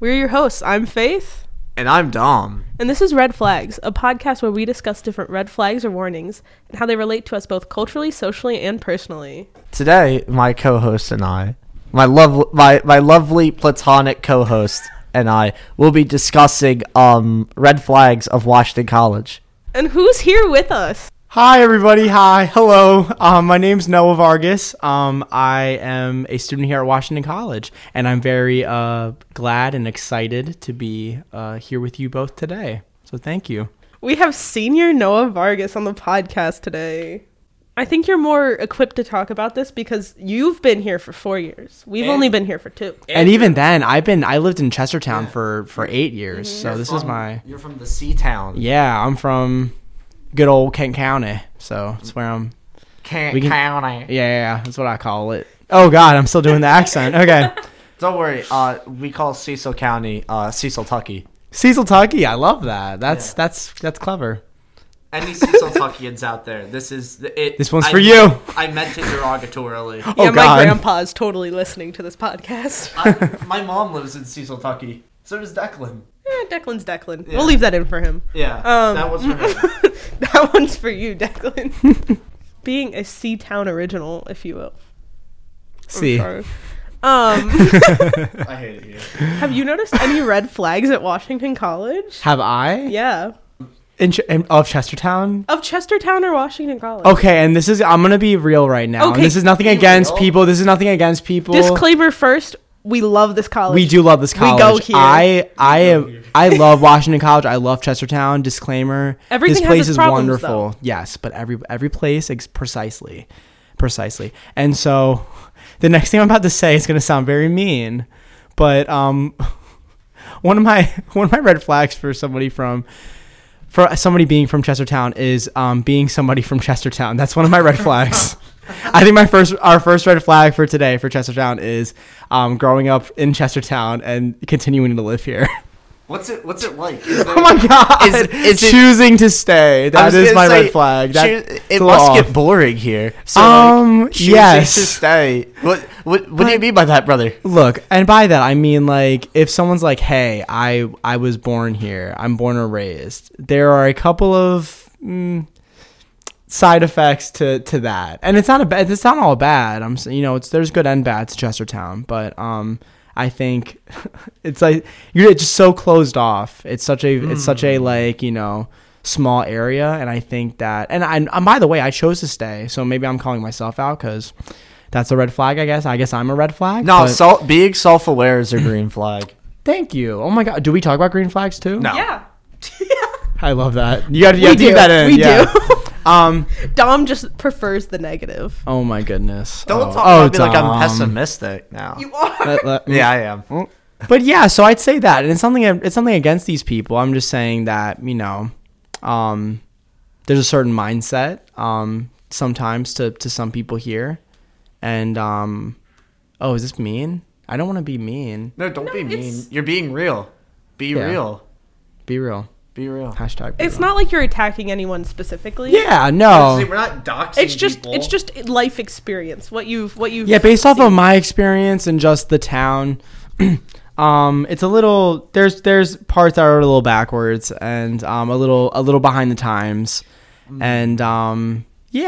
We're your hosts. I'm Faith. And I'm Dom. And this is Red Flags, a podcast where we discuss different red flags or warnings and how they relate to us both culturally, socially, and personally. Today, my co-host and I, my lovely platonic co-host and I, will be discussing red flags of Washington College. And who's here with us? Hi, everybody. Hi. Hello. My name's Noah Vargas. I am a student here at Washington College, and I'm very glad and excited to be here with you both today. So thank you. We have senior Noah Vargas on the podcast today. I think you're more equipped to talk about this because you've been here for 4 years. We've only been here for 2. And even then, I lived in Chestertown for 8 years. Mm-hmm. So You're from the sea town. Yeah, I'm from good old Kent County, so that's where I'm. Kent County. Yeah, that's what I call it. Oh God, I'm still doing the accent. Okay, don't worry. We call Cecil County Cecil Tucky. Cecil Tucky, I love that. That's clever. Any Cecil Tuckians out there? This is it. This one's for you. I meant it derogatorily. Yeah, oh God. My grandpa's totally listening to this podcast. My mom lives in Cecil Tucky. So does Declan. Declan's Declan. Yeah. We'll leave that in for him. Yeah, that was for him. That one's for you, Declan. Being a C-Town original, if you will. C. I hate it here. Have you noticed any red flags at Washington College? Have I? Yeah. Of Chestertown? Of Chestertown or Washington College. Okay, and this is... I'm going to be real right now. Okay, and this is nothing against people. Disclaimer first. We love this college. We do love this college. We go here. I love Washington College. I love Chestertown. Disclaimer. Everything this place is problems, wonderful. Though. Yes, but every place precisely. And so the next thing I'm about to say is going to sound very mean, but one of my red flags for somebody being from Chestertown is being somebody from Chestertown. That's one of my red flags. I think our first red flag for today for Chestertown is growing up in Chestertown and continuing to live here. What's it like? Oh my God! Is choosing to stay. That is my red flag. It must get boring here. So choosing to stay. What do you mean by that, brother? Look, and by that I mean like if someone's like, hey, I was born here. I'm born or raised. There are a couple of side effects to that, and it's not all bad. I'm there's good and bad to Chestertown, but I think it's like you're just so closed off. It's such a like small area, and I think that and by the way I chose to stay, so maybe I'm calling myself out because that's a red flag. I guess I'm a red flag. No, being self-aware is a green flag. Thank you. Oh my God, do we talk about green flags too? No. Yeah. I love that. You have to keep that in. We do. Dom just prefers the negative. Oh my goodness. Don't talk about me like I'm pessimistic now. You are. Yeah, I am. But yeah, so I'd say that, and it's something against these people. I'm just saying that there's a certain mindset sometimes to some people here, and is this mean? I don't want to be mean. No, don't be mean. You're being real. Be real. Be real. Be real. Hashtag be real. It's not like you're attacking anyone specifically. Yeah, no. We're not doxing people. It's just life experience. What you've based off of my experience and just the town. It's a little there's parts that are a little backwards and a little behind the times. Mm-hmm.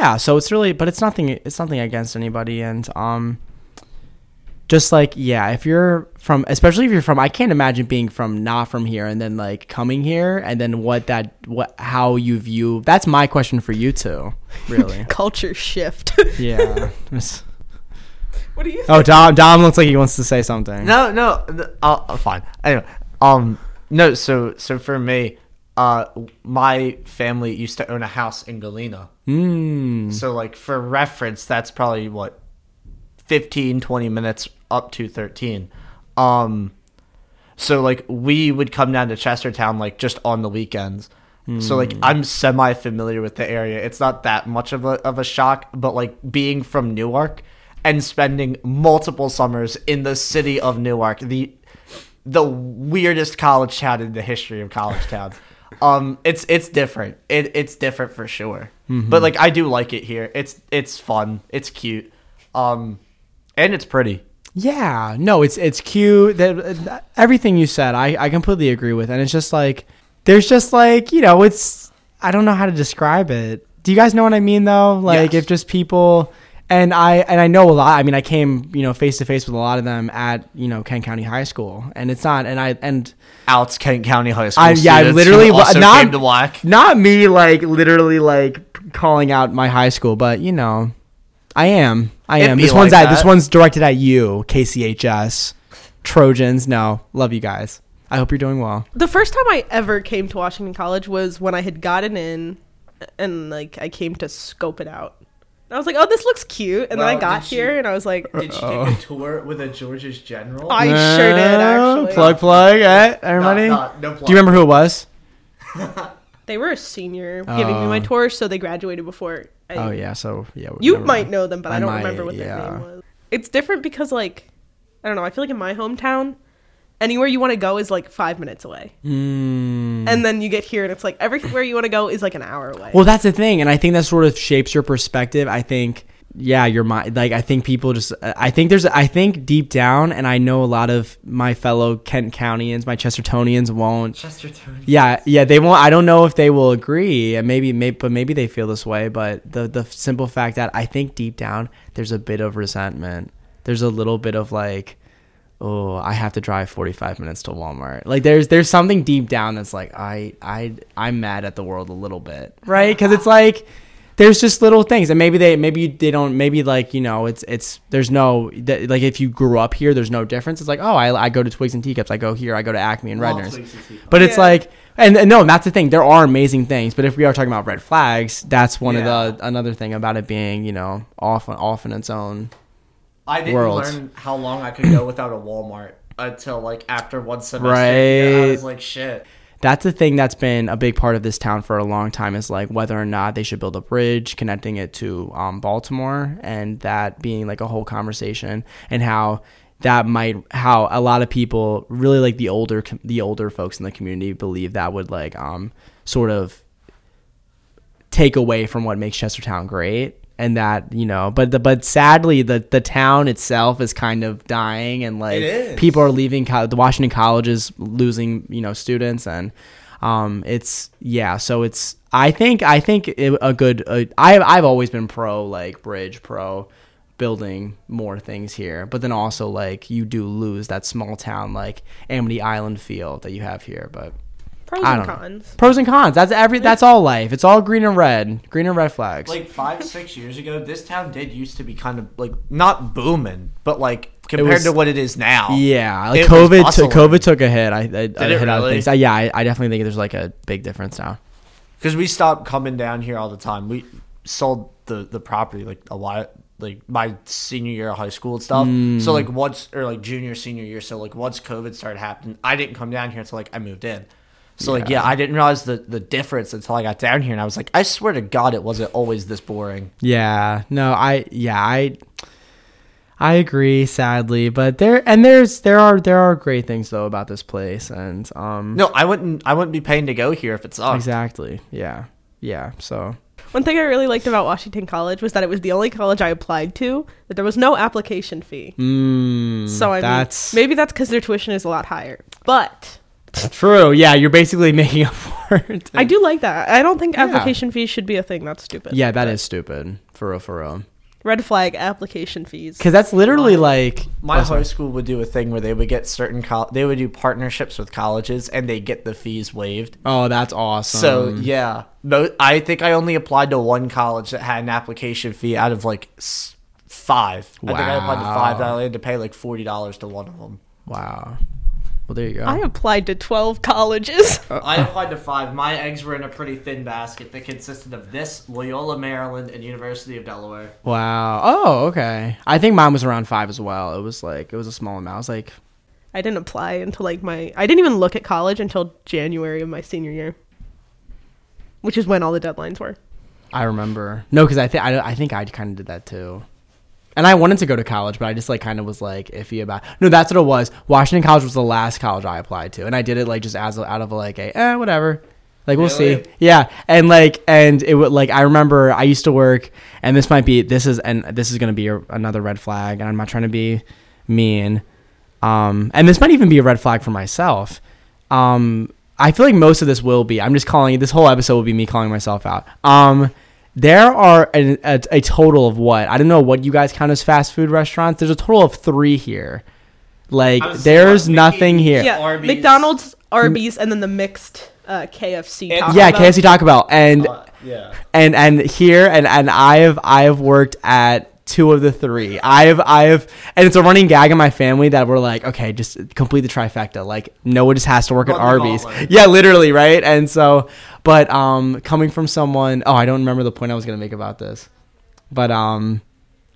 And so it's really but it's nothing against anybody, and just like, yeah, especially if you're from, I can't imagine being from not from here and then like coming here and then how you view, that's my question for you two, really. Culture shift. Yeah. What do you think? Oh, Dom looks like he wants to say something. No, fine. Anyway, no, so for me, my family used to own a house in Galena. Mm. So like for reference, that's probably what, 15, 20 minutes up to 13. So like we would come down to Chestertown like just on the weekends. Mm. So like I'm semi familiar with the area. It's not that much of a shock, but like being from Newark and spending multiple summers in the city of Newark, the weirdest college town in the history of college towns. It's different. It's different for sure. Mm-hmm. But like I do like it here. It's fun. It's cute. And it's pretty. Yeah, no, it's cute. That everything you said, I completely agree with, and it's just like there's just like, you know, it's, I don't know how to describe it. Do you guys know what I mean though? Like, yes. If just people, and I know a lot. I mean, I came, you know, face to face with a lot of them at, you know, Kent County High School, and it's not, and I and out Kent County High School. I literally also not came to WAC. Not me, like literally like calling out my high school, but you know. I am. This one's directed at you, KCHS, Trojans. No, love you guys. I hope you're doing well. The first time I ever came to Washington College was when I had gotten in, and like I came to scope it out. And I was like, "Oh, this looks cute." And then I got here, and I was like, "Did she take a tour with a Georgia's general?" I sure did. Actually, plug. Eh? Everybody, no plug. Do you remember who it was? They were a senior giving me my tour, so they graduated before. You might know them, but I don't remember what their name was. It's different because, like, I don't know. I feel like in my hometown, anywhere you want to go is like 5 minutes away, and then you get here and it's like everywhere you want to go is like an hour away. Well, that's the thing, and I think that sort of shapes your perspective. I think, yeah, your mind. Like, I think people just. I think deep down, and I know a lot of my fellow Kent Countians, my Chestertonians won't. Chestertonians. Yeah, they won't. I don't know if they will agree, and maybe they feel this way. But the simple fact that I think deep down, there's a bit of resentment. There's a little bit of like, oh, I have to drive 45 minutes to Walmart. Like, there's something deep down that's like, I'm mad at the world a little bit, right? Because it's like. There's just little things, and maybe if you grew up here, there's no difference. It's like, oh, I go to Twigs and Teacups, I go here, I go to Acme and Redner's, but it's like, and that's the thing. There are amazing things, but if we are talking about red flags, that's one of another thing about it being, you know, off in its own. I didn't learn how long I could go without a Walmart until like after one semester. Right, I was like, shit. That's the thing that's been a big part of this town for a long time, is like whether or not they should build a bridge connecting it to Baltimore, and that being like a whole conversation, and how a lot of people really like the older folks in the community believe that would like sort of take away from what makes Chestertown great. And that, you know, but sadly, the town itself is kind of dying, and like people are leaving. The Washington College is losing, you know, students, and it's So it's I've always been pro like bridge, pro building more things here, but then also like you do lose that small town like Amity Island feel that you have here, but. Pros and cons. That's all life. It's all green and red. Green and red flags. Like 5-6 years ago, this town did used to be kind of like not booming, but like compared to what it is now. Yeah, like COVID took a hit. Out of things. I definitely think there's like a big difference now. Because we stopped coming down here all the time. We sold the property like a lot. Like my senior year of high school and stuff. So like senior year. So like once COVID started happening, I didn't come down here until like I moved in. So, I didn't realize the difference until I got down here, and I was like, I swear to God, it wasn't always this boring. Yeah. No, I agree, sadly. But there are great things, though, about this place. And no, I wouldn't be paying to go here if it sucked. Exactly. Yeah. Yeah. So. One thing I really liked about Washington College was that it was the only college I applied to that there was no application fee. So, I mean, maybe that's because their tuition is a lot higher. But... True. Yeah, you're basically making up for it. I do like that. I don't think application fees should be a thing. That's stupid. Yeah, that is stupid. For real, for real. Red flag application fees. Because that's literally like... My high school would do a thing where they would get certain... they would do partnerships with colleges, and they get the fees waived. Oh, that's awesome. So, yeah. I think I only applied to one college that had an application fee out of like 5. Wow. I think I applied to 5, and I had to pay like $40 to one of them. Wow. Well, there you go. I applied to 12 colleges. I applied to 5. My eggs were in a pretty thin basket that consisted of this, Loyola, Maryland, and University of Delaware. Wow. Oh, okay. I think mine was around 5 as well. It was a small amount. I was like... I didn't apply until like I didn't even look at college until January of my senior year, which is when all the deadlines were. I remember. No, because I think I kind of did that too. And I wanted to go to college, but I just like kind of was like iffy about. No, that's what it was. Washington College was the last college I applied to, and I did it like just as out of like a whatever, like we'll see. Yeah, and like it would like I remember I used to work, and this is gonna be another red flag, and I'm not trying to be mean, and this might even be a red flag for myself. I feel like most of this will be, I'm just calling it, this whole episode will be me calling myself out. There are a total of what? I don't know what you guys count as fast food restaurants. There's a total of 3 here. Like, there's nothing here. Yeah, Arby's. McDonald's, Arby's, and then the mixed KFC Taco Bell. Yeah, KFC Taco Bell. And yeah. And here, and I have worked at 2 of the 3. I have, and it's a running gag in my family that we're like, okay, just complete the trifecta. Like, Noah just has to work at Arby's. Yeah, literally, right? And so, but coming from someone, I don't remember the point I was gonna make about this, but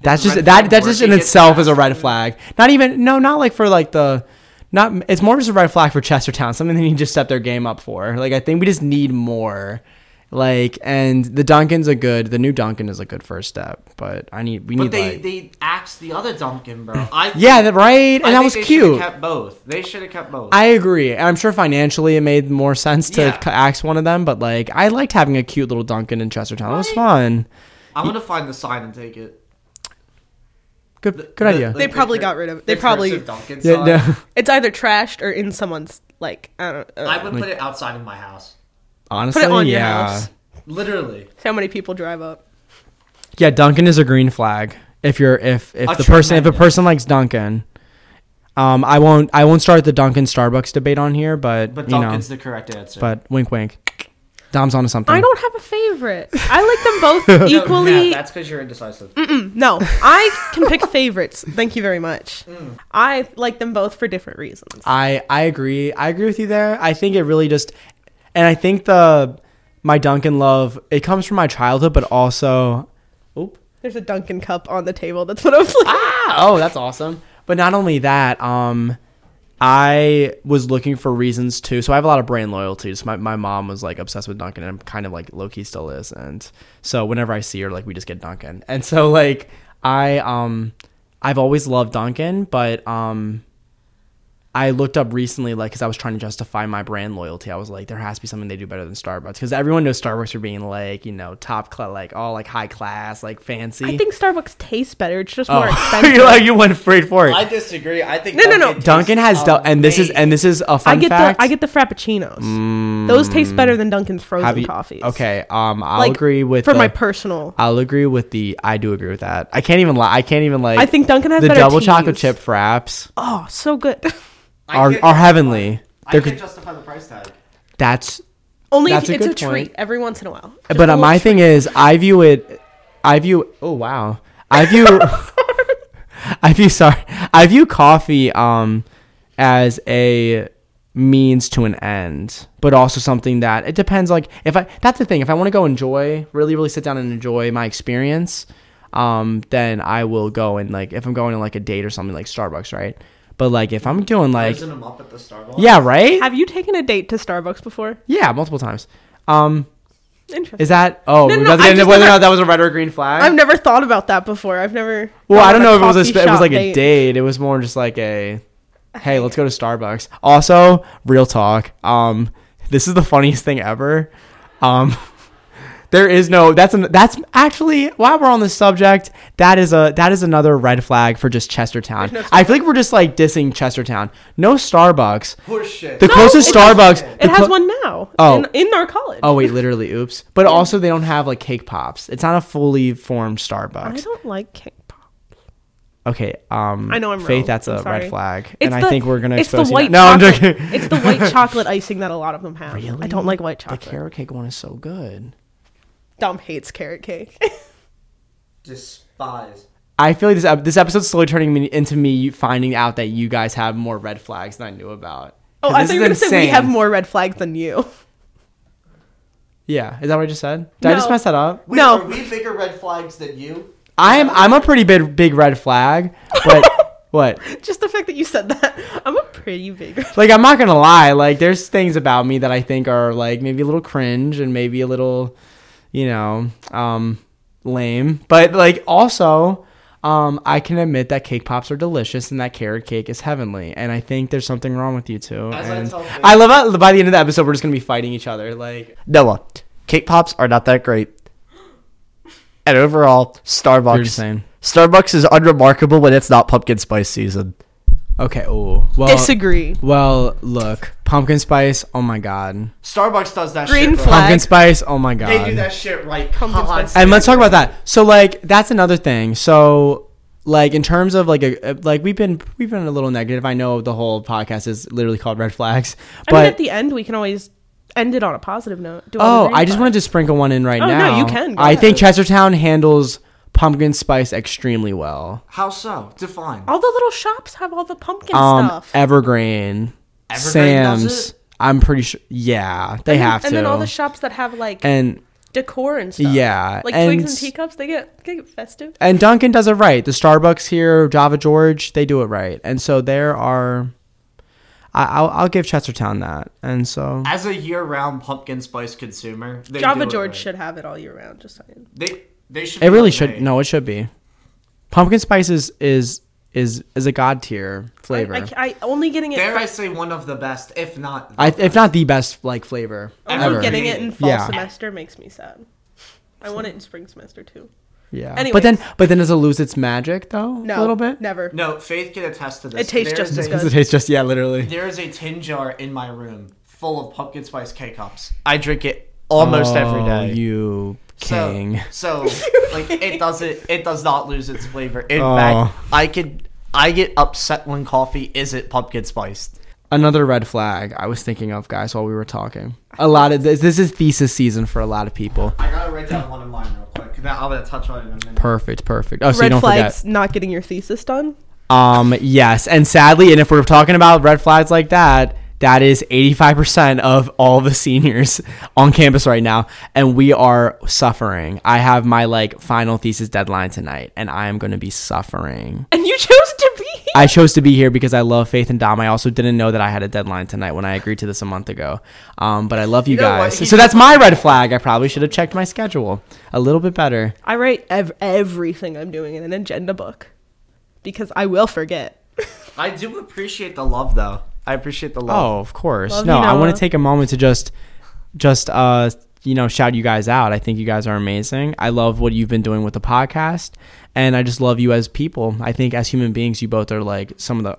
that's just in itself is a red flag. Not even, no, not like for like the, not, it's more just a red flag for Chestertown. Something they need to just step their game up for. Like, I think we just need more. Like, and the new Dunkin' is a good first step, but we need. But they axed the other Dunkin', bro. Right. And that was cute. They should have kept both. I agree, and I'm sure financially it made more sense to axe one of them. But like, I liked having a cute little Dunkin' in Chestertown. Right? It was fun. I'm gonna find the sign and take it. Good idea. They probably got rid of it. They probably Dunkin' sign. Yeah, no. It's either trashed or in someone's, like, I don't know. I would put it outside of my house. Honestly, put it on your house. Literally. So many people drive up. Yeah, Dunkin' is a green flag. If a person likes Dunkin', I won't start the Dunkin' Starbucks debate on here, but Dunkin's the correct answer. But wink, wink. Dom's onto something. I don't have a favorite. I like them both equally. No, Matt, that's because you're indecisive. No, I can pick favorites. Thank you very much. I like them both for different reasons. I agree. I agree with you there. I think it really just. And I think my Dunkin' love, it comes from my childhood, but also, there's a Dunkin' cup on the table. That's what I was like. Oh, that's awesome. But not only that, I was looking for reasons too. So I have a lot of brand loyalties. My mom was like obsessed with Dunkin', and kind of like low-key still is. And so whenever I see her, like, we just get Dunkin'. And so like I've always loved Dunkin', but I looked up recently, like, because I was trying to justify my brand loyalty. I was like, there has to be something they do better than Starbucks, because everyone knows Starbucks for being like, you know, top class, like all like high class, like fancy. I think Starbucks tastes better. It's just more expensive. You're like, you went straight for it. I disagree. I think no. Dunkin' has and this is a fun fact. I get the Frappuccinos. Those taste better than Dunkin's frozen coffees. Okay, I'll agree with my personal. I do agree with that. I can't even like. I think Dunkin' has the better double chocolate chip fraps. Oh, so good. Are heavenly. I can't justify the price tag. That's if it's a treat every once in a while. Just but my thing is, I view coffee as a means to an end, but also something that it depends. Like, that's the thing. If I want to go enjoy, really, really sit down and enjoy my experience, then I will go and, like, if I'm going on like a date or something, like Starbucks, right? But, like, if I'm doing, like... Them up at the Starbucks. Yeah, right? Have you taken a date to Starbucks before? Yeah, multiple times. Interesting. Is that... Oh, no, whether or not that was a red or green flag? I've never thought about that before. I've never... Well, I don't know if it was, like, a date. It was more just, like, a... Hey, let's go to Starbucks. Also, real talk. This is the funniest thing ever. There is no... That's actually... While we're on this subject, that is another red flag for just Chestertown. No, I feel like we're just, like, dissing Chestertown. No Starbucks. Horseshit. The closest Starbucks... It has one now. Oh. In our college. Oh, wait. Literally. Oops. But also, they don't have, like, cake pops. It's not a fully formed Starbucks. I don't like cake pops. Okay. I know I'm wrong. Faith, that's a red flag. I think we're going to expose you. No, I'm joking. It's the white chocolate icing that a lot of them have. Really? I don't like white chocolate. The carrot cake one is so good. Dom hates carrot cake. Despise. I feel like this episode's slowly turning into me finding out that you guys have more red flags than I knew about. Oh, I thought you were going to say we have more red flags than you. Yeah, is that what I just said? Did I just mess that up? No. Are we bigger red flags than you? I'm a pretty big red flag, but what? Just the fact that you said that. I'm a pretty big red flag. Like, I'm not going to lie. Like, there's things about me that I think are, like, maybe a little cringe and maybe a little... you know, lame. But, like, also, I can admit that cake pops are delicious and that carrot cake is heavenly. And I think there's something wrong with you two. And I love how by the end of the episode, we're just going to be fighting each other. Like, Noah, cake pops are not that great. And overall, Starbucks Starbucks is unremarkable when it's not pumpkin spice season. Okay. Oh, well, disagree. Well, look, pumpkin spice. Oh my god. Starbucks does that. Green shit. Green flag. Pumpkin spice. Oh my god. They do that shit right. Pumpkin spice. And let's talk about that. So like, that's another thing. So like, in terms of like a like, we've been a little negative. I know the whole podcast is literally called Red Flags. But I mean, at the end, we can always end it on a positive note. I just wanted to sprinkle one in right now. No, you can. I think Chestertown handles pumpkin spice extremely well. How so? Define. All the little shops have all the pumpkin stuff. Evergreen Sam's. Does it? I'm pretty sure. Yeah, they have to. And then all the shops that have like decor and stuff. Yeah, like twigs and teacups. They get festive. And Dunkin' does it right. The Starbucks here, Java George, they do it right. And so there are. I'll give Chestertown that. And so, as a year-round pumpkin spice consumer, Java George should have it all year round. Just saying. They should. It really should. No, it should be. Pumpkin spice is a god tier flavor. I only getting it. Dare I say one of the best, if not. If not the best, like flavor. Only getting it in fall semester makes me sad. I want it in spring semester too. Yeah. Anyways. But then does it lose its magic though? No, a little bit? Never. No, Faith can attest to this. It tastes just, yeah, literally. There is a tin jar in my room full of pumpkin spice K-cups. I drink it almost every day. You king. So like it does not lose its flavor. In fact, I get upset when coffee isn't pumpkin spiced. Another red flag I was thinking of, guys, while we were talking. A lot of this is thesis season for a lot of people. I gotta write down one of mine real quick. I'll let it touch on it in a minute. Perfect. Oh, so red you don't flags forget. Not getting your thesis done. Yes, and sadly, and if we're talking about red flags like that, that is 85% of all the seniors on campus right now, and we are suffering. I have my like final thesis deadline tonight, and I am going to be suffering. And you chose to be here. I chose to be here because I love Faith and Dom. I also didn't know that I had a deadline tonight when I agreed to this a month ago. But I love you guys. So that's my red flag. I probably should have checked my schedule a little bit better. I write everything I'm doing in an agenda book because I will forget. I do appreciate the love, though. I appreciate the love. Oh, of course. Love no, you, I want to take a moment to just shout you guys out. I think you guys are amazing. I love what you've been doing with the podcast, and I just love you as people. I think as human beings, you both are like some of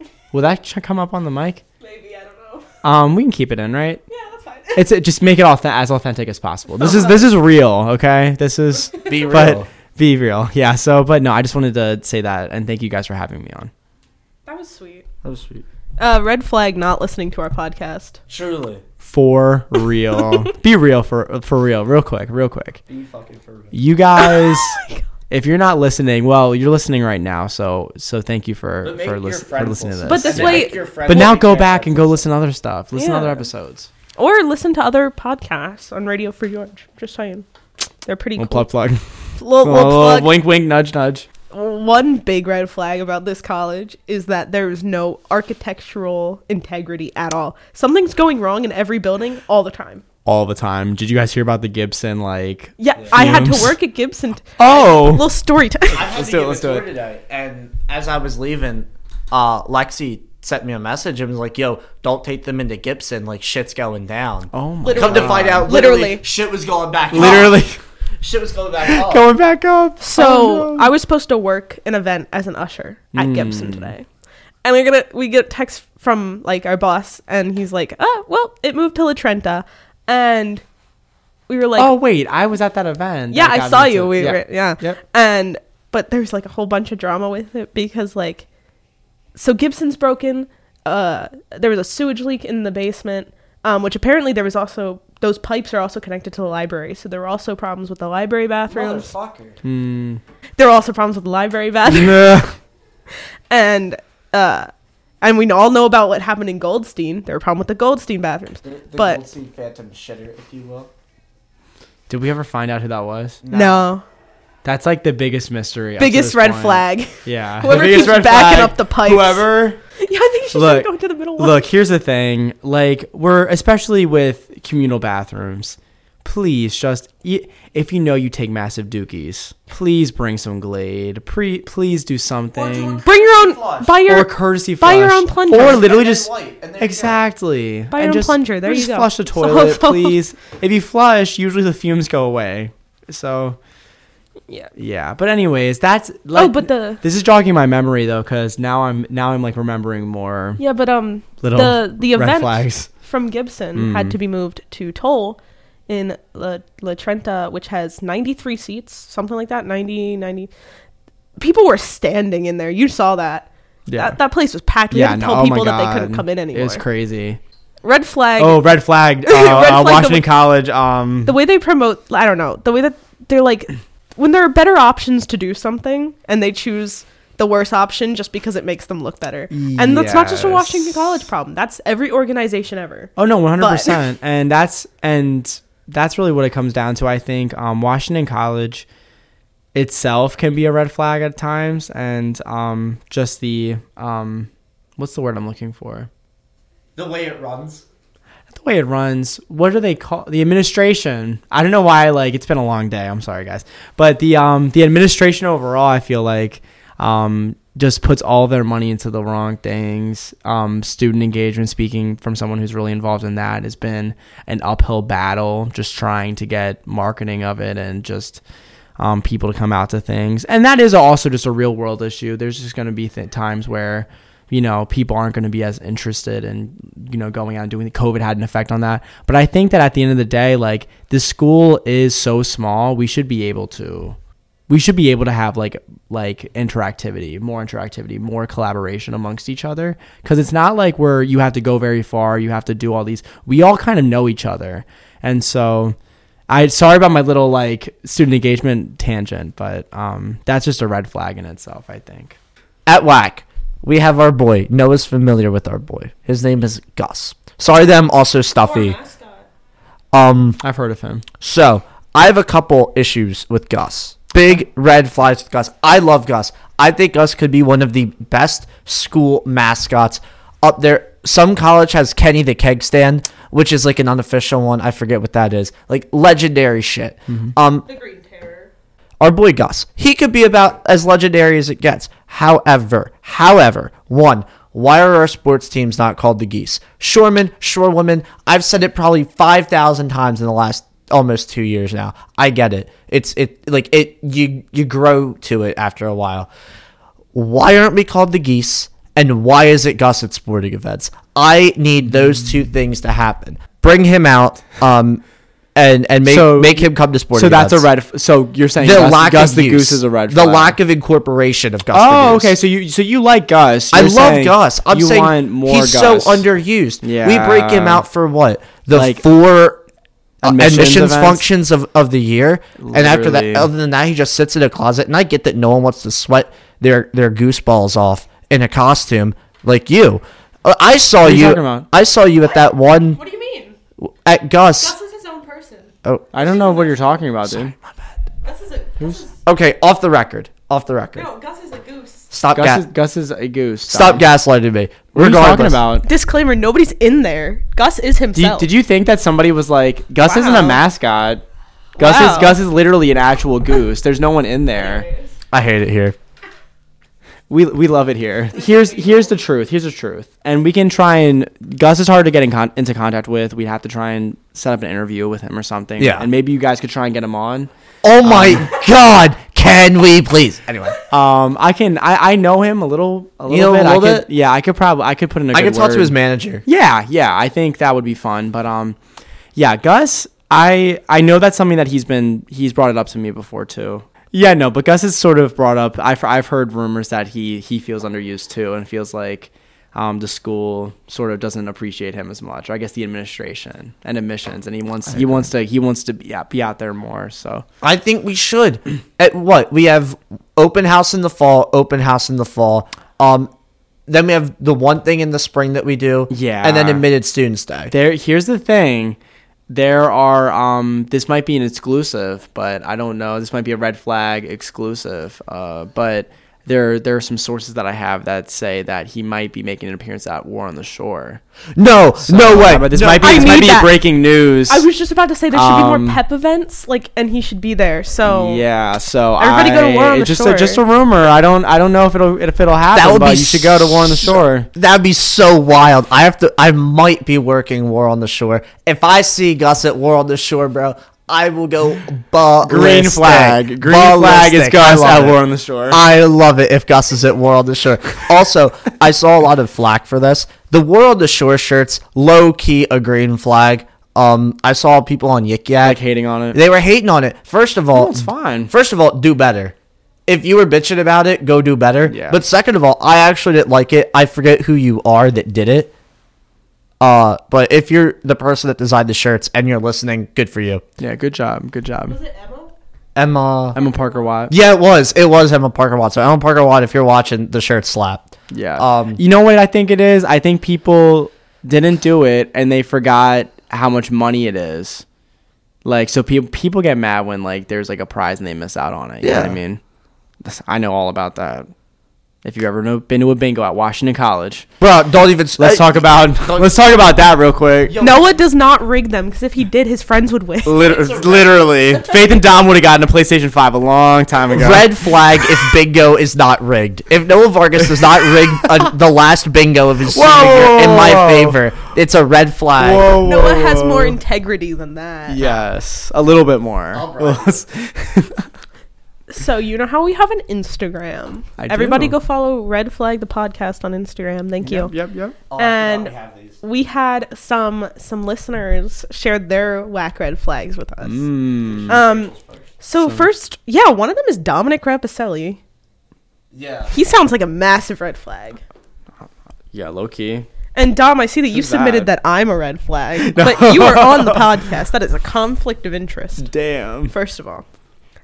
the. Will that come up on the mic? Maybe, I don't know. We can keep it in, right? Yeah, that's fine. Just make it as authentic as possible. This is real, okay? This is be real. Be real, yeah. So, but no, I just wanted to say that, and thank you guys for having me on. That was sweet. Red flag, not listening to our podcast. Surely. For real. Be real for real. Real quick. Be fucking for real. You guys, if you're not listening, well, you're listening right now, so thank you for listening to this. But this way, but now go back and go listen to other stuff. Listen to other episodes. Or listen to other podcasts on Radio Free Orange. Just saying. They're pretty cool. Plug. Little plug. Wink, wink, nudge, nudge. One big red flag about this college is that there is no architectural integrity at all. Something's going wrong in every building all the time. Did you guys hear about the Gibson, like... Yeah, fumes? I had to work at Gibson. A little story time. Let's do it. Today, and as I was leaving, Lexi sent me a message and was like, yo, don't take them into Gibson. Like, shit's going down. Oh, my God. Come to find out, literally, shit was going back up. Shit was going back up. So I was supposed to work an event as an usher at Gibson today, and we get a text from like our boss, and he's like, "Oh, well, it moved to La Trenta," and we were like, "Oh wait, I was at that event." Yeah, I saw you. But there's like a whole bunch of drama with it because like, so Gibson's broken. There was a sewage leak in the basement, which apparently there was also. Those pipes are also connected to the library, so there were also problems with the library bathrooms. Motherfucker. There were also problems with the library bathroom. Yeah. And we all know about what happened in Goldstein. There were problems with the Goldstein bathrooms. The Goldstein phantom shitter, if you will. Did we ever find out who that was? No. That's like the biggest mystery. Biggest red flag. Yeah. Whoever keeps backing up the pipes. Whoever. Yeah, I think she's going to the middle one. Look, here's the thing. Like, we're, especially with communal bathrooms, please just, if you know you take massive dookies, please bring some Glade. Please do something. Bring your own, courtesy flush. Buy your own plunger. Or literally just, exactly. Buy your own plunger. There you go. Just flush the toilet, please. If you flush, usually the fumes go away. So... Yeah. Yeah. But anyways, that's like, this is jogging my memory though, because now I'm like remembering more. Yeah, but the red event flags from Gibson had to be moved to Toll in La Trenta, which has 93 seats, something like that. 90. People were standing in there. You saw that. Yeah. That place was packed. We had to tell people that they couldn't come in anymore. It was crazy. Red flag. Oh, red flag. Washington College. The way they promote, I don't know. The way that they're like, when there are better options to do something and they choose the worse option just because it makes them look better. Yes. And that's not just a Washington College problem. That's every organization ever. Oh, no, 100%. And that's really what it comes down to, I think. Washington College itself can be a red flag at times. And just the, what's the word I'm looking for? The way it runs. What do they call the administration? I don't know why. Like, it's been a long day. I'm sorry, guys. But the administration overall, I feel like, just puts all their money into the wrong things. Student engagement, speaking from someone who's really involved in that, has been an uphill battle. Just trying to get marketing of it and just people to come out to things. And that is also just a real world issue. There's just going to be times where, you know, people aren't going to be as interested in, you know, going out and doing it. COVID had an effect on that. But I think that at the end of the day, like, this school is so small, we should be able to have like interactivity, more collaboration amongst each other. Cause it's not like where you have to go very far. You have to do all these, we all kind of know each other. And so sorry about my little like student engagement tangent, but that's just a red flag in itself, I think. At WAC. We have our boy. Noah's familiar with our boy. His name is Gus. Sorry that I'm also stuffy. I've heard of him. So, I have a couple issues with Gus. Big red flags with Gus. I love Gus. I think Gus could be one of the best school mascots up there. Some college has Kenny the Keg Stand, which is like an unofficial one. I forget what that is. Like legendary shit. Mm-hmm. The Green Terror. Our boy Gus. He could be about as legendary as it gets. However, one, why are our sports teams not called the Geese? Shoremen, shorewomen, I've said it probably 5,000 times in the last almost 2 years now. I get it. You grow to it after a while. Why aren't we called the Geese? And why is it Gus at sporting events? I need those two things to happen. Bring him out. And make him come to sporting events. So you're saying Gus the Goose is a red flag. The lack of incorporation of Gus the Goose. Oh, okay. So you like Gus. I love Gus. I'm saying he's so underused. Yeah. We break him out for what? The like 4 admissions functions of the year. Literally. And after that, other than that, he just sits in a closet. And I get that no one wants to sweat their goose balls off in a costume like you. I saw you at that one. What do you mean? At Gus. Gus is Oh, I don't know what you're talking about, dude. Sorry, my bad. Okay, off the record. No, Gus is a goose. Gus is a goose. Stop gaslighting me. What are you talking about? Disclaimer, nobody's in there. Gus is himself. Did you think that somebody was like, Gus isn't a mascot. Gus is literally an actual goose. There's no one in there. I hate it here. We love it here. Here's the truth. And we can try and... Gus is hard to get into contact with. We'd have to try and set up an interview with him or something. Yeah. And maybe you guys could try and get him on. Oh, my God. Can we please? Anyway. I know him a little bit. Yeah, I could put in a good word. I could talk to his manager. Yeah. I think that would be fun. But, yeah, Gus, I know that's something that he's brought it up to me before, too. Yeah, no, but Gus is sort of brought up. I've heard rumors that he feels underused too, and feels like the school sort of doesn't appreciate him as much. Or I guess the administration and admissions, and he wants to be out there more. So I think we should. At what we have open house in the fall. Then we have the one thing in the spring that we do. Yeah, and then admitted students day. Here's the thing. There are, this might be an exclusive, but I don't know. This might be a red flag exclusive. But there are some sources that I have that say that he might be making an appearance at War on the Shore. No way. But this might be breaking news. I was just about to say there should be more pep events, like, and he should be there. So yeah, so everybody go to War on the Shore. Just a rumor. I don't know if it'll happen. You should go to War on the Shore. That'd be so wild. I might be working War on the Shore. If I see Gus at War on the Shore, bro, I will go green flag. Green flag is Gus at War on the Shore. I love it if Gus is at War on the Shore. Also, I saw a lot of flack for this. The War on the Shore shirts, low key a green flag. I saw people on Yik Yak hating on it. They were hating on it. First of all, no, it's fine. First of all, do better. If you were bitching about it, go do better. Yeah. But second of all, I actually didn't like it. I forget who you are that did it. But if you're the person that designed the shirts and you're listening, good for you. Yeah, good job. Good job. Was it Emma? Emma Parker Watt. Yeah, it was. It was Emma Parker Watt. So Emma Parker Watt, if you're watching, the shirt slap. Yeah. You know what I think it is? I think people didn't do it and they forgot how much money it is. Like, so people get mad when like there's like a prize and they miss out on it. You know what I mean? I know all about that. If you've ever been to a bingo at Washington College, bro, don't even. Let's talk about that real quick. Yo, Noah does not rig them because if he did, his friends would win. Literally, Faith and Dom would have gotten a PlayStation 5 a long time ago. Red flag if bingo is not rigged. If Noah Vargas does not rig the last bingo of his senior year in my favor, it's a red flag. Noah has more integrity than that. Yes, a little bit more. All right. So, you know how we have an Instagram. Everybody go follow Red Flag the podcast on Instagram. Thank you. Yep. And we had some listeners shared their whack red flags with us. So first, one of them is Dominic Rapacelli. Yeah. He sounds like a massive red flag. Yeah, low key. And Dom, I see that you submitted that I'm a red flag, but you are on the podcast. That is a conflict of interest. Damn. First of all.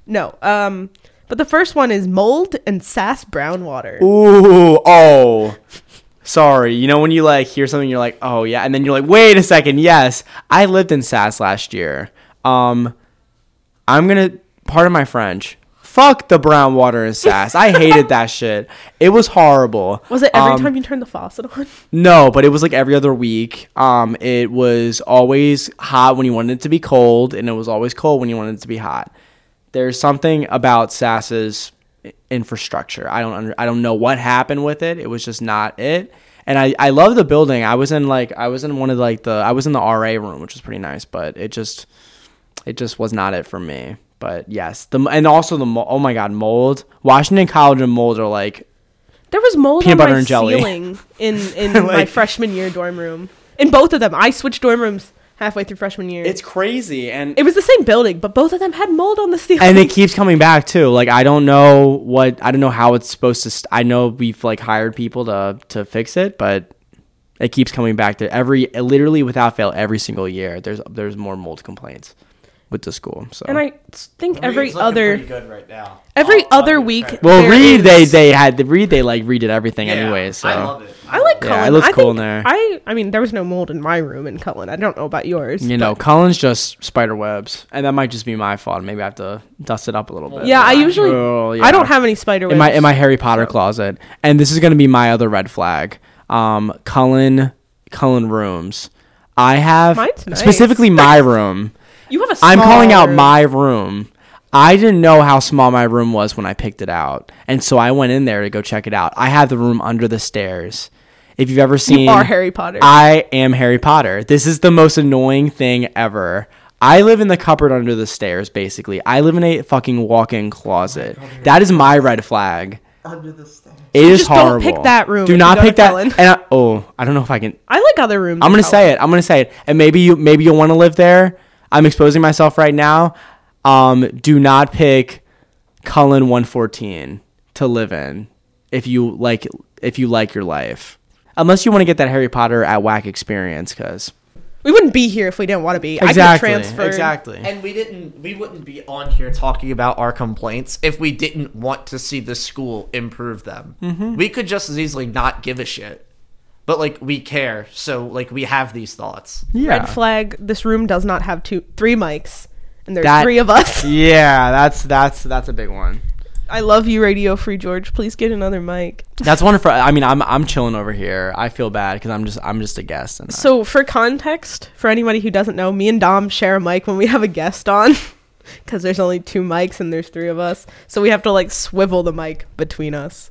No, but the first one is mold and Sass brown water. Ooh, oh, sorry. You know when you like hear something, you're like, oh yeah, and then you're like, wait a second, yes, I lived in Sass last year. I'm gonna pardon my French. Fuck the brown water in Sass. I hated that shit. It was horrible. Was it every time you turned the faucet on? No, but it was like every other week. It was always hot when you wanted it to be cold, and it was always cold when you wanted it to be hot. There's something about Sass's infrastructure. I don't know what happened with it. It was just not it. And I love the building. I was in the RA room, which was pretty nice, but it just was not it for me. But yes, and also the oh my god, mold. Washington College and mold are like there was mold peanut on butter my and jelly. Ceiling in like, my freshman year dorm room. In both of them, I switched dorm rooms. Halfway through freshman year. It's crazy. And it was the same building, but both of them had mold on the ceiling. And it keeps coming back too. Like I don't know how it's supposed to I know we've like hired people to fix it, but it keeps coming back to literally without fail every single year. There's more mold complaints with the school. So and I think every other good right now. Every other week. Well, Reed redid everything anyway. So I love it. I like Cullen. Yeah, it looks cool in there. I mean, there was no mold in my room in Cullen. I don't know about yours. You know, Cullen's just spider webs, and that might just be my fault. Maybe I have to dust it up a little bit. Yeah, I don't have any spider webs in my Harry Potter closet, and this is going to be my other red flag. Cullen rooms. I have specifically my room. You have a small I'm calling out room. My room. I didn't know how small my room was when I picked it out. And so I went in there to go check it out. I have the room under the stairs. If you've ever seen... You are Harry Potter. I am Harry Potter. This is the most annoying thing ever. I live in the cupboard under the stairs, basically. I live in a fucking walk-in closet. That is my red flag. Under the stairs. It is horrible. Don't pick that room. Do not pick that. And I don't know if I can... I like other rooms. I'm going to say it. And maybe you'll want to live there. I'm exposing myself right now. Do not pick Cullen 114 to live in if you like your life. Unless you want to get that Harry Potter at WAC experience, because we wouldn't be here if we didn't want to be. Exactly. I could transfer. Exactly. And we wouldn't be on here talking about our complaints if we didn't want to see the school improve them. Mm-hmm. We could just as easily not give a shit. But, like, we care, so, like, we have these thoughts. Yeah. Red flag, this room does not have three mics, and there's three of us. Yeah, that's a big one. I love you, Radio Free George. Please get another mic. That's wonderful. I mean, I'm chilling over here. I feel bad because I'm just a guest. So, for context, for anybody who doesn't know, me and Dom share a mic when we have a guest on because there's only two mics and there's three of us. So, we have to, like, swivel the mic between us.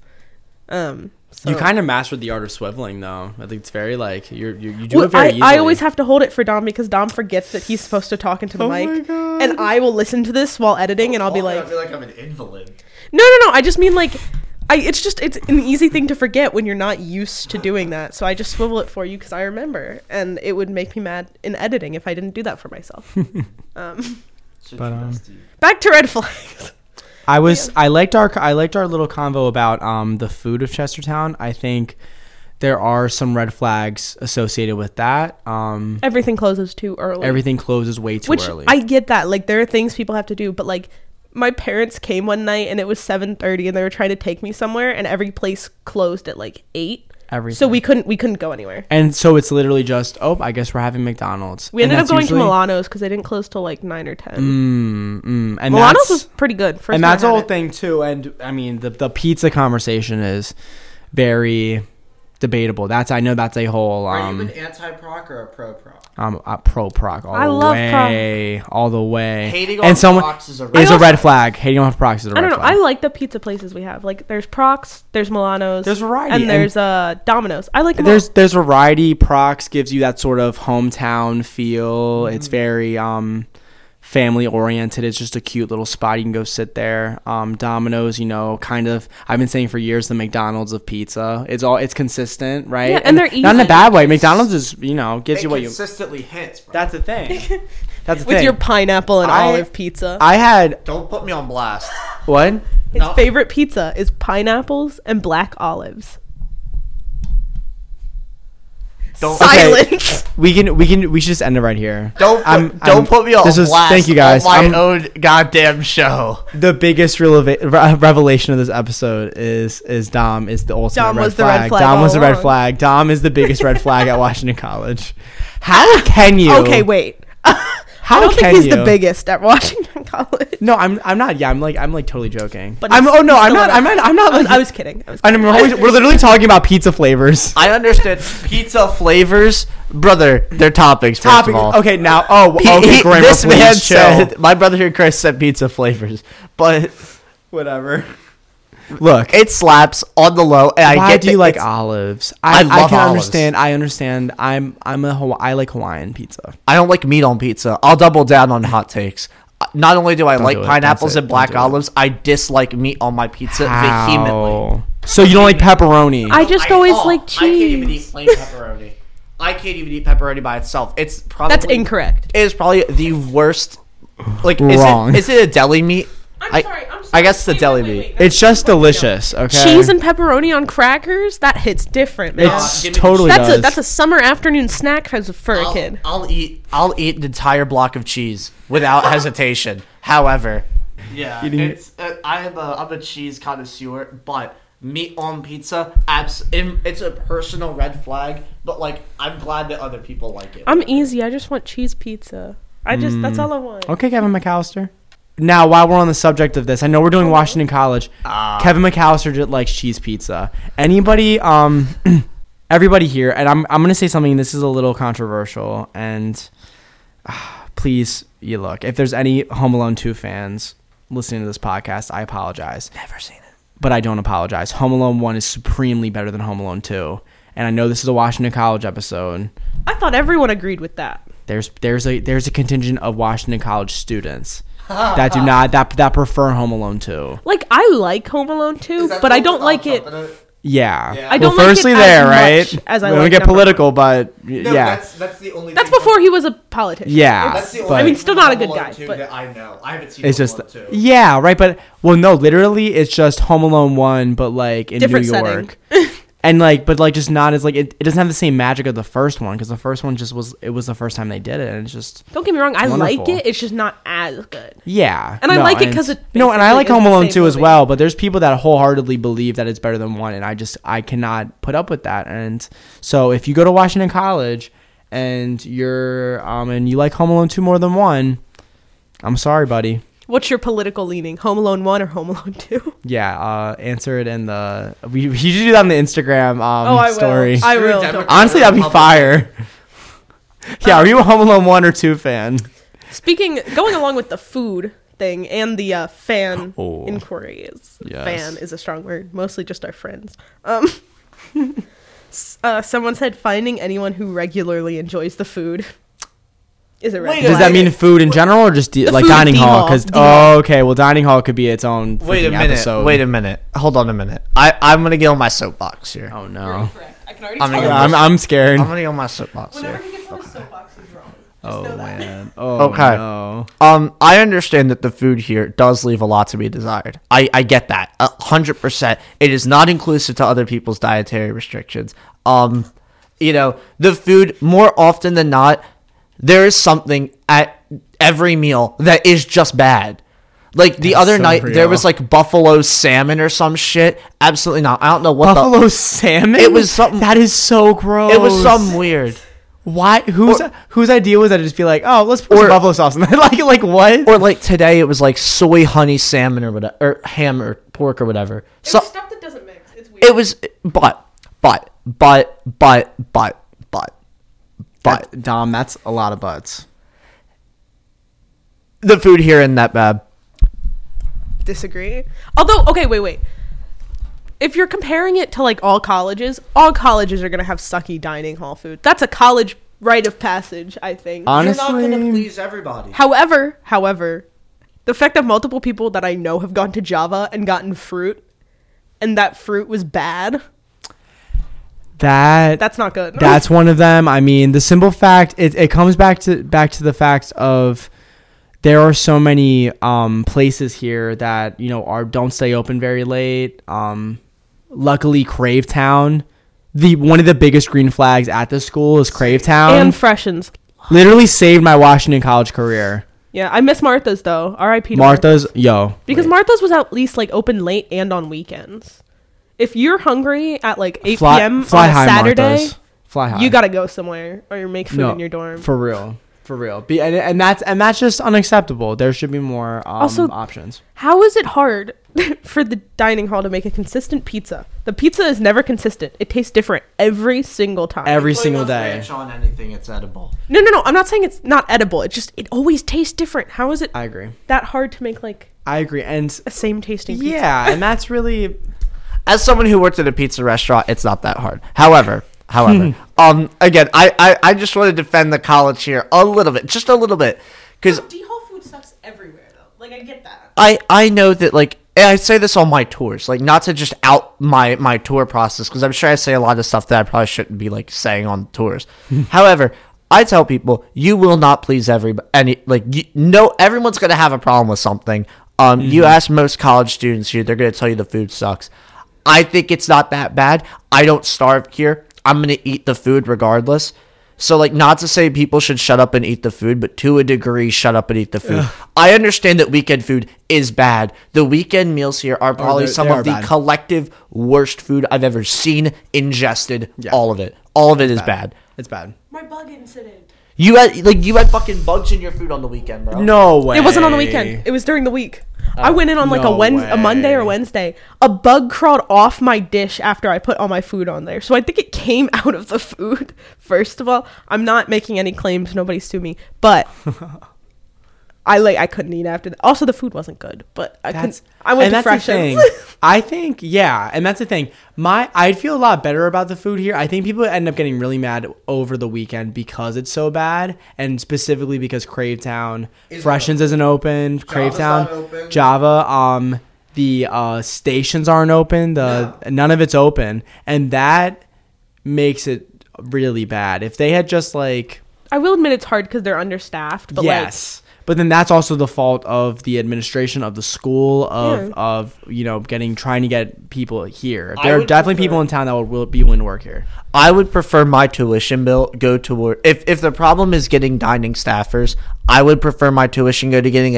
So you kind of mastered the art of swiveling, though. I think it's very like you do it very easily. I always have to hold it for Dom because Dom forgets that he's supposed to talk into the mic, and I will listen to this while editing, and I'll be like, I feel like I'm an invalid. No. I just mean like, it's an easy thing to forget when you're not used to doing that. So I just swivel it for you because I remember, and it would make me mad in editing if I didn't do that for myself. Back to red flags. I liked our little convo about the food of Chestertown. I think there are some red flags associated with that. Everything closes too early. Everything closes way too early. I get that. Like, there are things people have to do, but like, my parents came one night and it was 7:30 and they were trying to take me somewhere and every place closed at like 8. Everything. So we couldn't go anywhere. And so it's literally just, I guess we're having McDonald's. We ended up going to Milano's because they didn't close till like 9 or 10. And Milano's was pretty good. And that's the whole thing too. And I mean, the pizza conversation is very debatable. That's a whole. Are you an anti-proc or a pro-proc? I'm a pro-proc all the way. Hating on procs is a red flag. Hating on procs is a red flag. I don't know. I like the pizza places we have. Like, there's procs, there's Milano's, there's variety, and there's Domino's. I like them. There's variety. Procs gives you that sort of hometown feel. Mm-hmm. It's very family oriented. It's just a cute little spot. You can go sit there. Domino's, kind of, I've been saying for years, the McDonald's of pizza. It's consistent, right? Yeah, and they're easy. Not in a bad way. McDonald's is, gives you what you consistently hits, bro. That's the thing. With your pineapple and olive pizza. Don't put me on blast. What? His favorite pizza is pineapples and black olives. Silence. Okay. We should just end it right here. Don't put me on blast. Thank you guys. On my own goddamn show. The biggest revelation of this episode is Dom is the ultimate red flag. Dom was the red flag. Dom is the biggest red flag at Washington College. How can you? Okay, wait. How I don't think he's the biggest at Washington College. No, I'm not. Yeah, I'm like totally joking. But I'm not. Like, I was kidding. We're literally talking about pizza flavors. I understood pizza flavors, brother. They're topics. First of all. Okay, now. Grammar, this please, man chill. Said my brother here, Chris, said pizza flavors, but whatever. Look, it slaps on the low. And why I get do you like olives? I love olives. I can understand. I like Hawaiian pizza. I don't like meat on pizza. I'll double down on hot takes. Not only do I like pineapples and black olives, I dislike meat on my pizza vehemently. So you don't like pepperoni? I just always like cheese. I can't even eat plain pepperoni. I can't even eat pepperoni by itself. It's probably that's incorrect. It is probably the worst. Like, wrong. Is it a deli meat? I'm sorry. I guess the deli meat. It's just delicious. Okay. Cheese and pepperoni on crackers? That hits different, man. It totally does. That's a summer afternoon snack for a kid. I'll eat an entire block of cheese without hesitation. However, yeah, I'm a cheese connoisseur, but meat on pizza, it's a personal red flag. But like, I'm glad that other people like it. I'm easy. I just want cheese pizza. That's all I want. Okay, Kevin McAllister. Now, while we're on the subject of this, I know we're doing Washington College. Kevin McAllister just likes cheese pizza. Anybody, everybody here, and I'm gonna say something. This is a little controversial, and please, you look. If there's any Home Alone 2 fans listening to this podcast, I apologize. Never seen it, but I don't apologize. Home Alone 1 is supremely better than Home Alone 2, and I know this is a Washington College episode. I thought everyone agreed with that. There's a contingent of Washington College students. That do not that prefer Home Alone 2. Like, I like Home Alone 2, but I don't like it. Yeah. I don't like it as much as I like it. We don't get political, but yeah. No, that's the only. That's before he was a politician. Yeah. That's the only. I mean, still not a good guy. But I know. I haven't seen Home Alone 2. Yeah, right. But well, no, literally, it's just Home Alone 1, but like in New York. And like, but like, just not as like it doesn't have the same magic of the first one because the first one just was the first time they did it, and it's just don't get me wrong, I like it. It's just not as good. Yeah, and I like it because it and I like Home Alone 2 as well. But there's people that wholeheartedly believe that it's better than one, and I cannot put up with that. And so if you go to Washington College and you're and you like Home Alone 2 more than one, I'm sorry, buddy. What's your political leaning? Home Alone 1 or Home Alone 2? Yeah, answer it in the... You should do that on the Instagram story. I will. Honestly, that'd be fire. Yeah, are you a Home Alone 1 or 2 fan? Going along with the food thing and the fan inquiries. Yes. Fan is a strong word. Mostly just our friends. Someone said finding anyone who regularly enjoys the food is a red flag. Does that mean food in general or just like dining hall? Because okay, well, dining hall could be its own episode. Wait a minute. Hold on a minute. I'm going to get on my soapbox here. Oh, no. I can already tell. I'm scared. I'm going to get on my soapbox here. Whenever he gets on his soapbox, he's wrong. Oh, man. Oh, okay. No. I understand that the food here does leave a lot to be desired. I get that. 100%. It is not inclusive to other people's dietary restrictions. You know, the food, more often than not, there is something at every meal that is just bad. Like, the other night, there was, like, buffalo salmon or some shit. Absolutely not. I don't know what Buffalo salmon? It was something... That is so gross. It was something weird. Why? Whose idea was that to just be like, oh, let's put some buffalo sauce in there? Like what? Or, like, today it was, like, soy honey salmon or whatever, or ham or pork or whatever. It's stuff that doesn't mix. It's weird. It was... But Dom, that's a lot of buts. The food here isn't that bad. Disagree. Although, okay, wait. If you're comparing it to like all colleges are gonna have sucky dining hall food. That's a college rite of passage, I think. Honestly, you're not gonna please everybody. However, the fact that multiple people that I know have gone to Java and gotten fruit, and that fruit was bad. That's not good. That's one of them. I mean, the simple fact it comes back to the fact of there are so many places here that you know don't stay open very late. Luckily, Cravetown, one of the biggest green flags at the school is Cravetown and Freshens. Literally saved my Washington College career. Yeah, I miss Martha's though. R.I.P. Martha's, yo. Because Martha's was at least like open late and on weekends. If you're hungry at like 8 p.m. on a Saturday, you gotta go somewhere or you make food in your dorm. For real. And that's just unacceptable. There should be more options. How is it hard for the dining hall to make a consistent pizza? The pizza is never consistent. It tastes different every single time. Every single day. On anything, it's edible. No. I'm not saying it's not edible. It's just it always tastes different. How is it? I agree. That hard to make like. I agree. And a same tasting pizza. Yeah, and that's really. As someone who worked at a pizza restaurant, it's not that hard. However, again, I just want to defend the college here a little bit. Because D-Hall food sucks everywhere, though. Like, I get that. I know that, like, and I say this on my tours, like, not to just out my tour process, because I'm sure I say a lot of stuff that I probably shouldn't be, like, saying on tours. However, I tell people, you will not please everybody. Everyone's going to have a problem with something. You ask most college students here, they're going to tell you the food sucks. I think it's not that bad. I don't starve here. I'm going to eat the food regardless. So, like, not to say people should shut up and eat the food, but to a degree, shut up and eat the food. Ugh. I understand that weekend food is bad. The weekend meals here are probably some of the collective worst food I've ever seen ingested. Yeah. All of it is bad. It's bad. My bug incident. You had fucking bugs in your food on the weekend, bro. No way. It wasn't on the weekend. It was during the week. I went in on a Monday or Wednesday. A bug crawled off my dish after I put all my food on there. So I think it came out of the food. First of all, I'm not making any claims. Nobody sue me. But I couldn't eat after that. Also, the food wasn't good. But I went to Freshens. I think, yeah. And that's the thing. I'd feel a lot better about the food here. I think people end up getting really mad over the weekend because it's so bad. And specifically because Cravetown, Freshens isn't open. Cravetown, Java, the stations aren't open. None of it's open. And that makes it really bad. If they had just like... I will admit it's hard because they're understaffed. But yes. But then that's also the fault of the administration of the school trying to get people here. There are definitely people in town that will be willing to work here. I would prefer my tuition bill go toward if the problem is getting dining staffers. I would prefer my tuition go to getting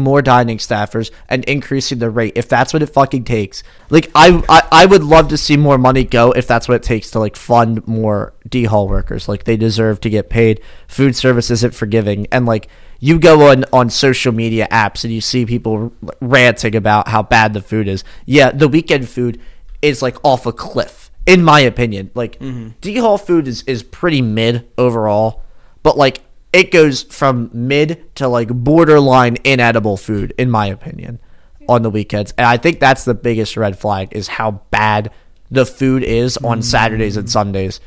more dining staffers and increasing the rate if that's what it fucking takes. Like I would love to see more money go if that's what it takes to like fund more D-Hall workers. Like they deserve to get paid. Food service isn't forgiving, and like you go on social media apps and you see people ranting about how bad the food is. Yeah, the weekend food is like off a cliff in my opinion. Like D-Hall food is pretty mid overall, but like. It goes from mid to like borderline inedible food, in my opinion, on the weekends. And I think that's the biggest red flag is how bad the food is on Saturdays and Sundays.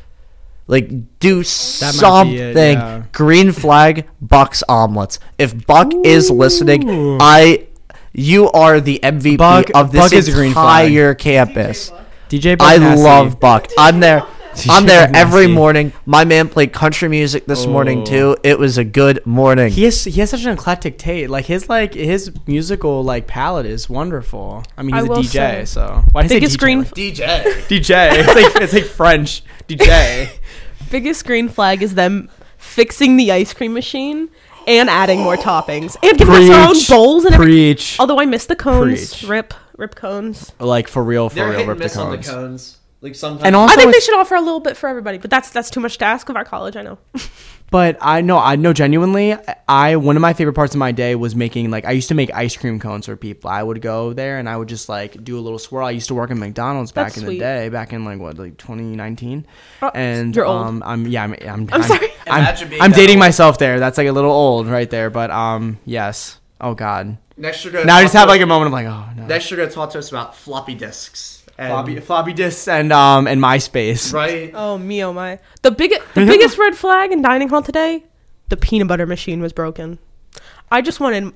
Like, do something. It, yeah. Green flag, Buck's omelets. If Buck is listening, you are the MVP of this entire campus. DJ Buck. I love Buck. I'm there. I'm there every morning. My man played country music this morning too. It was a good morning. He has such an eclectic taste. Like his musical palette is wonderful. I mean, he's a DJ, so why do you say DJ? It's like French DJ. Biggest green flag is them fixing the ice cream machine and adding more toppings and giving us our own bowls and everything. Although I miss the cones, rip cones. Like for real, rip the cones. On the cones. Like sometimes. And also I think they should offer a little bit for everybody, but that's too much to ask of our college, I know. But I know genuinely, one of my favorite parts of my day was making, I used to make ice cream cones for people. I would go there and I would just do a little swirl. I used to work at McDonald's back in 2019. And you're old. I'm sorry. I'm dating myself there. That's a little old right there, but yes. Oh God. Next you're gonna now I just have a moment of oh no. Next you're gonna talk to us about floppy disks. And floppy disks and MySpace. Right. Oh my. The biggest red flag in dining hall today, the peanut butter machine was broken. I just wanted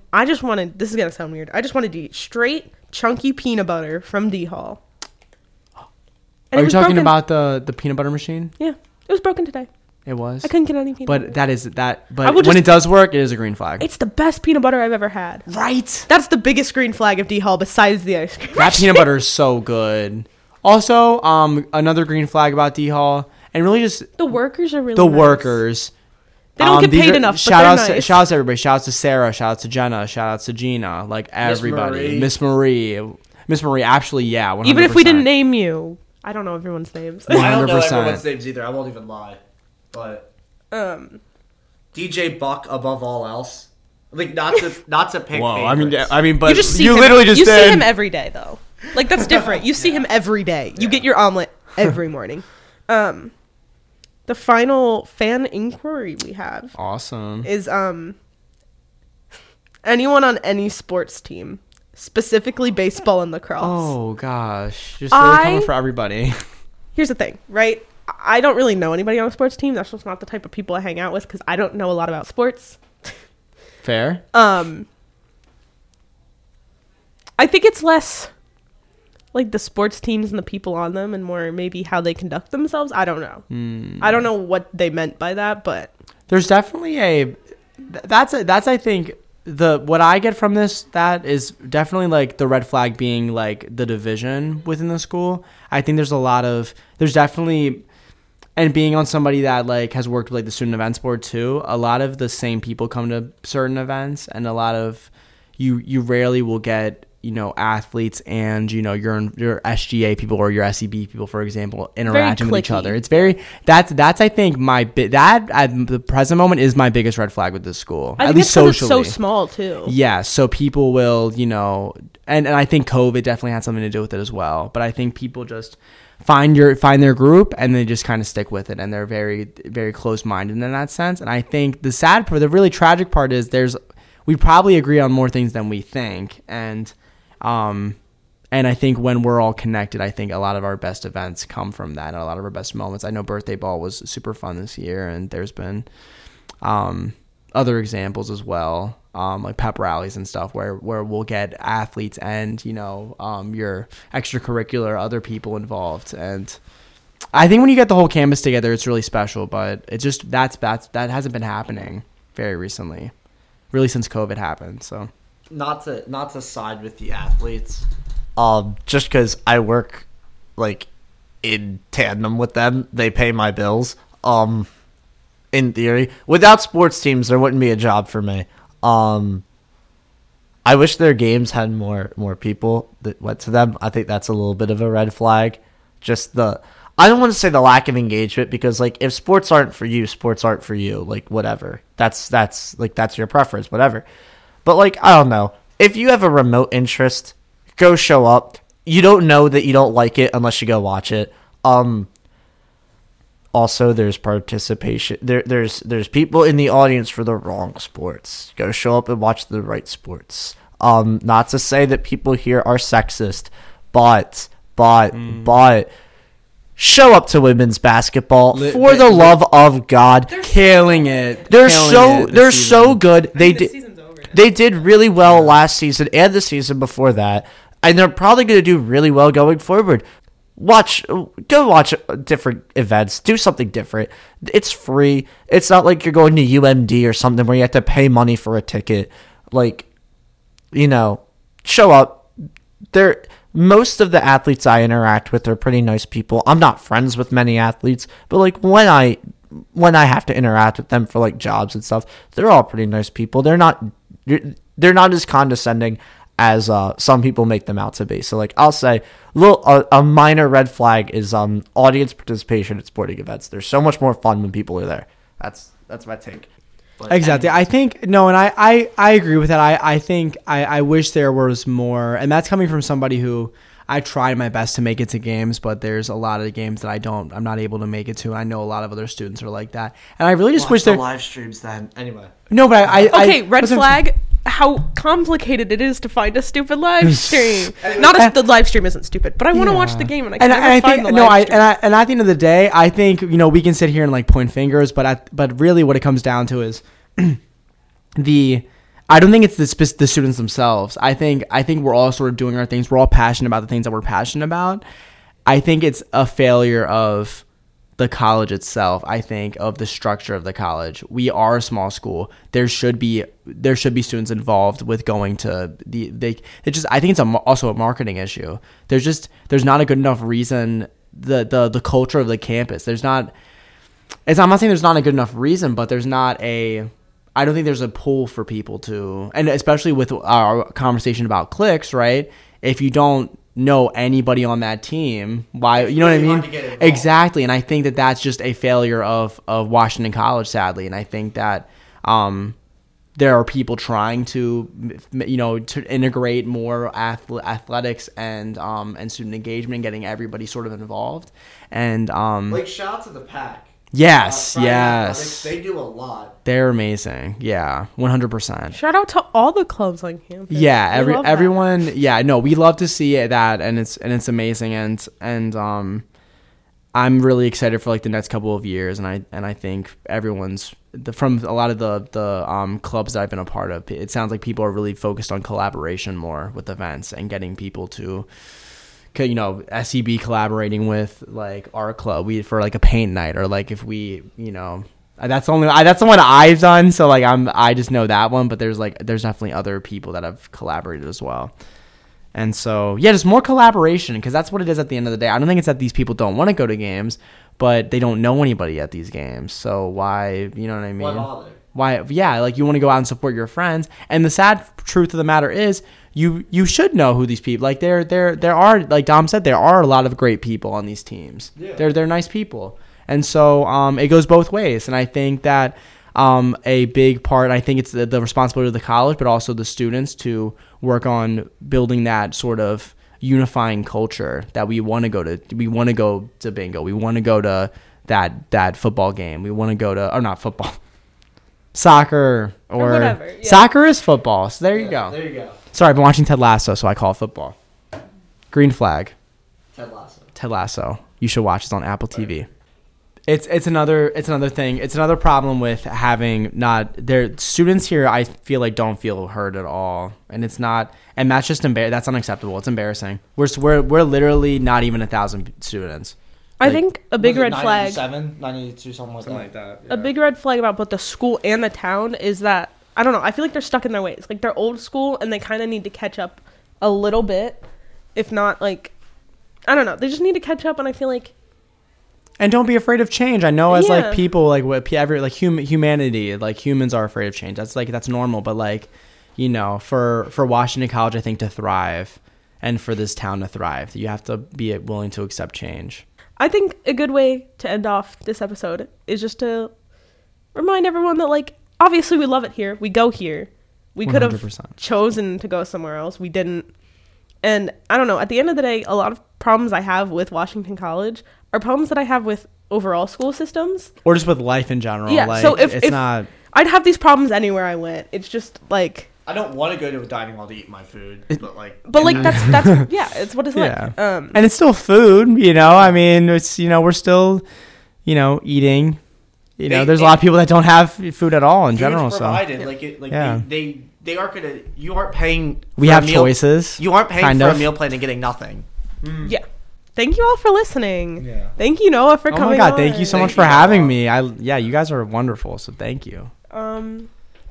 this is gonna sound weird. I just wanted to eat straight chunky peanut butter from D Hall. And are you talking about the peanut butter machine? Yeah. It was broken today. It was. I couldn't get any peanut butter. But when it does work, it is a green flag. It's the best peanut butter I've ever had. Right? That's the biggest green flag of D Hall besides the ice cream. That peanut butter is so good. Also, another green flag about D Hall, and really just the workers are really nice. They don't get paid enough. Shout out to everybody. Shout out to Sarah, shout out to Jenna, shout out to Gina, everybody. Miss Marie, actually, yeah, 100%. Even if we didn't name you. I don't know everyone's names. 100%. I don't know everyone's names either. I won't even lie. But DJ Buck above all else, not to pick. Whoa, favorites. But you see him every day though. That's different. You see him every day. You get your omelet every morning. The final fan inquiry we have. Awesome. Is anyone on any sports team, specifically baseball and lacrosse? Oh gosh, just really coming for everybody. Here's the thing, right? I don't really know anybody on a sports team. That's just not the type of people I hang out with because I don't know a lot about sports. Fair. I think it's less the sports teams and the people on them and more maybe how they conduct themselves. I don't know. I don't know what they meant by that, but there's definitely I think what I get from that is definitely the red flag being the division within the school. I think there's definitely. And being on somebody that has worked with the student events board too, a lot of the same people come to certain events, and a lot of you rarely will get athletes and your SGA people or your SEB people, for example, interacting with each other. It's very that's I think at the present moment is my biggest red flag with this school. I think at least socially, it's so small too. Yeah, so people will and I think COVID definitely had something to do with it as well. But I think people just. Find their group and they just kind of stick with it, and they're very very close minded in that sense. And I think the sad part, the really tragic part, is we probably agree on more things than we think, and I think when we're all connected, I think a lot of our best events come from that, and a lot of our best moments. I know birthday ball was super fun this year, and there's been other examples as well, like pep rallies and stuff where we'll get athletes and your extracurricular other people involved. And I think when you get the whole campus together, it's really special, but it just that hasn't been happening very recently, really since COVID happened. So not to side with the athletes, just because I work in tandem with them, they pay my bills. In theory, without sports teams, there wouldn't be a job for me. I wish their games had more people that went to them. I think that's a little bit of a red flag. Just I don't want to say the lack of engagement, because if sports aren't for you, sports aren't for you. Whatever. That's your preference, whatever. But I don't know. If you have a remote interest, go show up. You don't know that you don't like it unless you go watch it. Also, there's participation. There's people in the audience for the wrong sports. Go show up and watch the right sports. Not to say that people here are sexist, but Show up to women's basketball for the love of God. They're killing it. They're so good. They did really well last season and the season before that, and they're probably going to do really well going forward. Go watch different events. Do something different. It's free. It's not like you're going to UMD or something where you have to pay money for a ticket. Like, you know, show up. Most of the athletes I interact with are pretty nice people. I'm not friends with many athletes, but like when I have to interact with them for like jobs and stuff, they're all pretty nice people. They're not as condescending as some people make them out to be. So like I'll say a minor red flag is audience participation at sporting events. They're so much more fun when people are there. That's my take. But exactly. I agree with that. I think I wish there was more, and that's coming from somebody who I try my best to make it to games, but there's a lot of games that I'm not able to make it to. I know a lot of other students are like that, and I really just wish there live streams then. Anyway. No, but red flag. How complicated it is to find a stupid live stream. The live stream isn't stupid, but I want to watch the game, and I can't find the live stream. And at the end of the day, I think, you know, we can sit here and like point fingers, but really what it comes down to is I don't think it's the students themselves. I think we're all sort of doing our things. We're all passionate about the things that we're passionate about. I think it's a failure of the college itself. I think of the structure of the college. We are a small school. There should be students involved with going to I think it's also a marketing issue. There's not a good enough reason. The culture of the campus. I'm not saying there's not a good enough reason, but I don't think there's a pull for people to, and especially with our conversation about cliques, right? If you don't know anybody on that team, why, you know what I mean? Exactly. And I think that that's just a failure of Washington College, sadly. And I think that there are people trying to, you know, to integrate more athletics and student engagement and getting everybody sort of involved. And like shout out to the pack. Yes, yes. They do a lot. They're amazing. Yeah, 100%. Shout out to all the clubs on campus. Yeah, everyone. That. Yeah, no, we love to see that, and it's amazing, and I'm really excited for like the next couple of years, and I think everyone's from a lot of the clubs that I've been a part of. It sounds like people are really focused on collaboration more with events and getting people to. You know, SEB collaborating with like our club for like a paint night, or like if we, you know, that's the one I've done. So like I just know that one, but there's definitely other people that have collaborated as well. And so yeah, just more collaboration, because that's what it is at the end of the day. I don't think it's that these people don't want to go to games, but they don't know anybody at these games. So why, you know what I mean? Why bother? Why? Yeah, like you want to go out and support your friends. And the sad truth of the matter is, you should know who these people. Like there are, like Dom said, there are a lot of great people on these teams. Yeah. They're nice people, and so it goes both ways. And I think that a big part. I think it's the responsibility of the college, but also the students to work on building that sort of unifying culture that we want to go to. We want to go to bingo. We want to go to that football game. We want to go to, or not football. Soccer or whatever, yeah. Soccer is football. So there you go. Sorry, I've been watching Ted Lasso, so I call it football. Green flag. Ted Lasso. You should watch. It's on Apple TV. Right. It's another thing. It's another problem with having students here. I feel like don't feel heard at all, and it's not. And that's just that's unacceptable. It's embarrassing. We're literally not even 1,000 students. Like, I think a big red flag. 982, something like that. Yeah. A big red flag about both the school and the town is that, I don't know, I feel like they're stuck in their ways. Like, they're old school, and they kind of need to catch up a little bit. If not, like, I don't know. They just need to catch up, and I feel like... And don't be afraid of change. I know as, yeah. Like, people, like, humanity, like, humans are afraid of change. That's, like, that's normal. But, like, you know, for Washington College, I think, to thrive, and for this town to thrive, you have to be willing to accept change. I think a good way to end off this episode is just to remind everyone that, like, obviously we love it here. We go here. We could have chosen to go somewhere else. We didn't. And I don't know. At the end of the day, a lot of problems I have with Washington College are problems that I have with overall school systems. Or just with life in general. Yeah, like, so if I'd have these problems anywhere I went. It's just, like... I don't want to go to a dining hall to eat my food, but that's yeah, it's what it's like. And it's still food, you know. I mean, it's, you know, we're still, you know, eating. You know, there's a lot of people that don't have food at all in general. Provided, so they aren't gonna. You aren't paying. We have choices. You aren't paying for a meal plan and getting nothing. Mm. Yeah. Thank you all for listening. Yeah. Thank you, Noah, for coming. Oh my God, thank you so much for having me. You guys are wonderful. So thank you.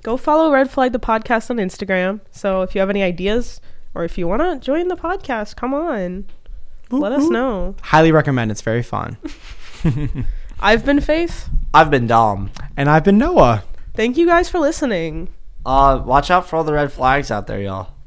Go follow Red Flag the podcast on Instagram. So if you have any ideas or if you want to join the podcast, come on. Let us know. Highly recommend. It's very fun. I've been Faith. I've been Dom. And I've been Noah. Thank you guys for listening. Watch out for all the red flags out there, y'all.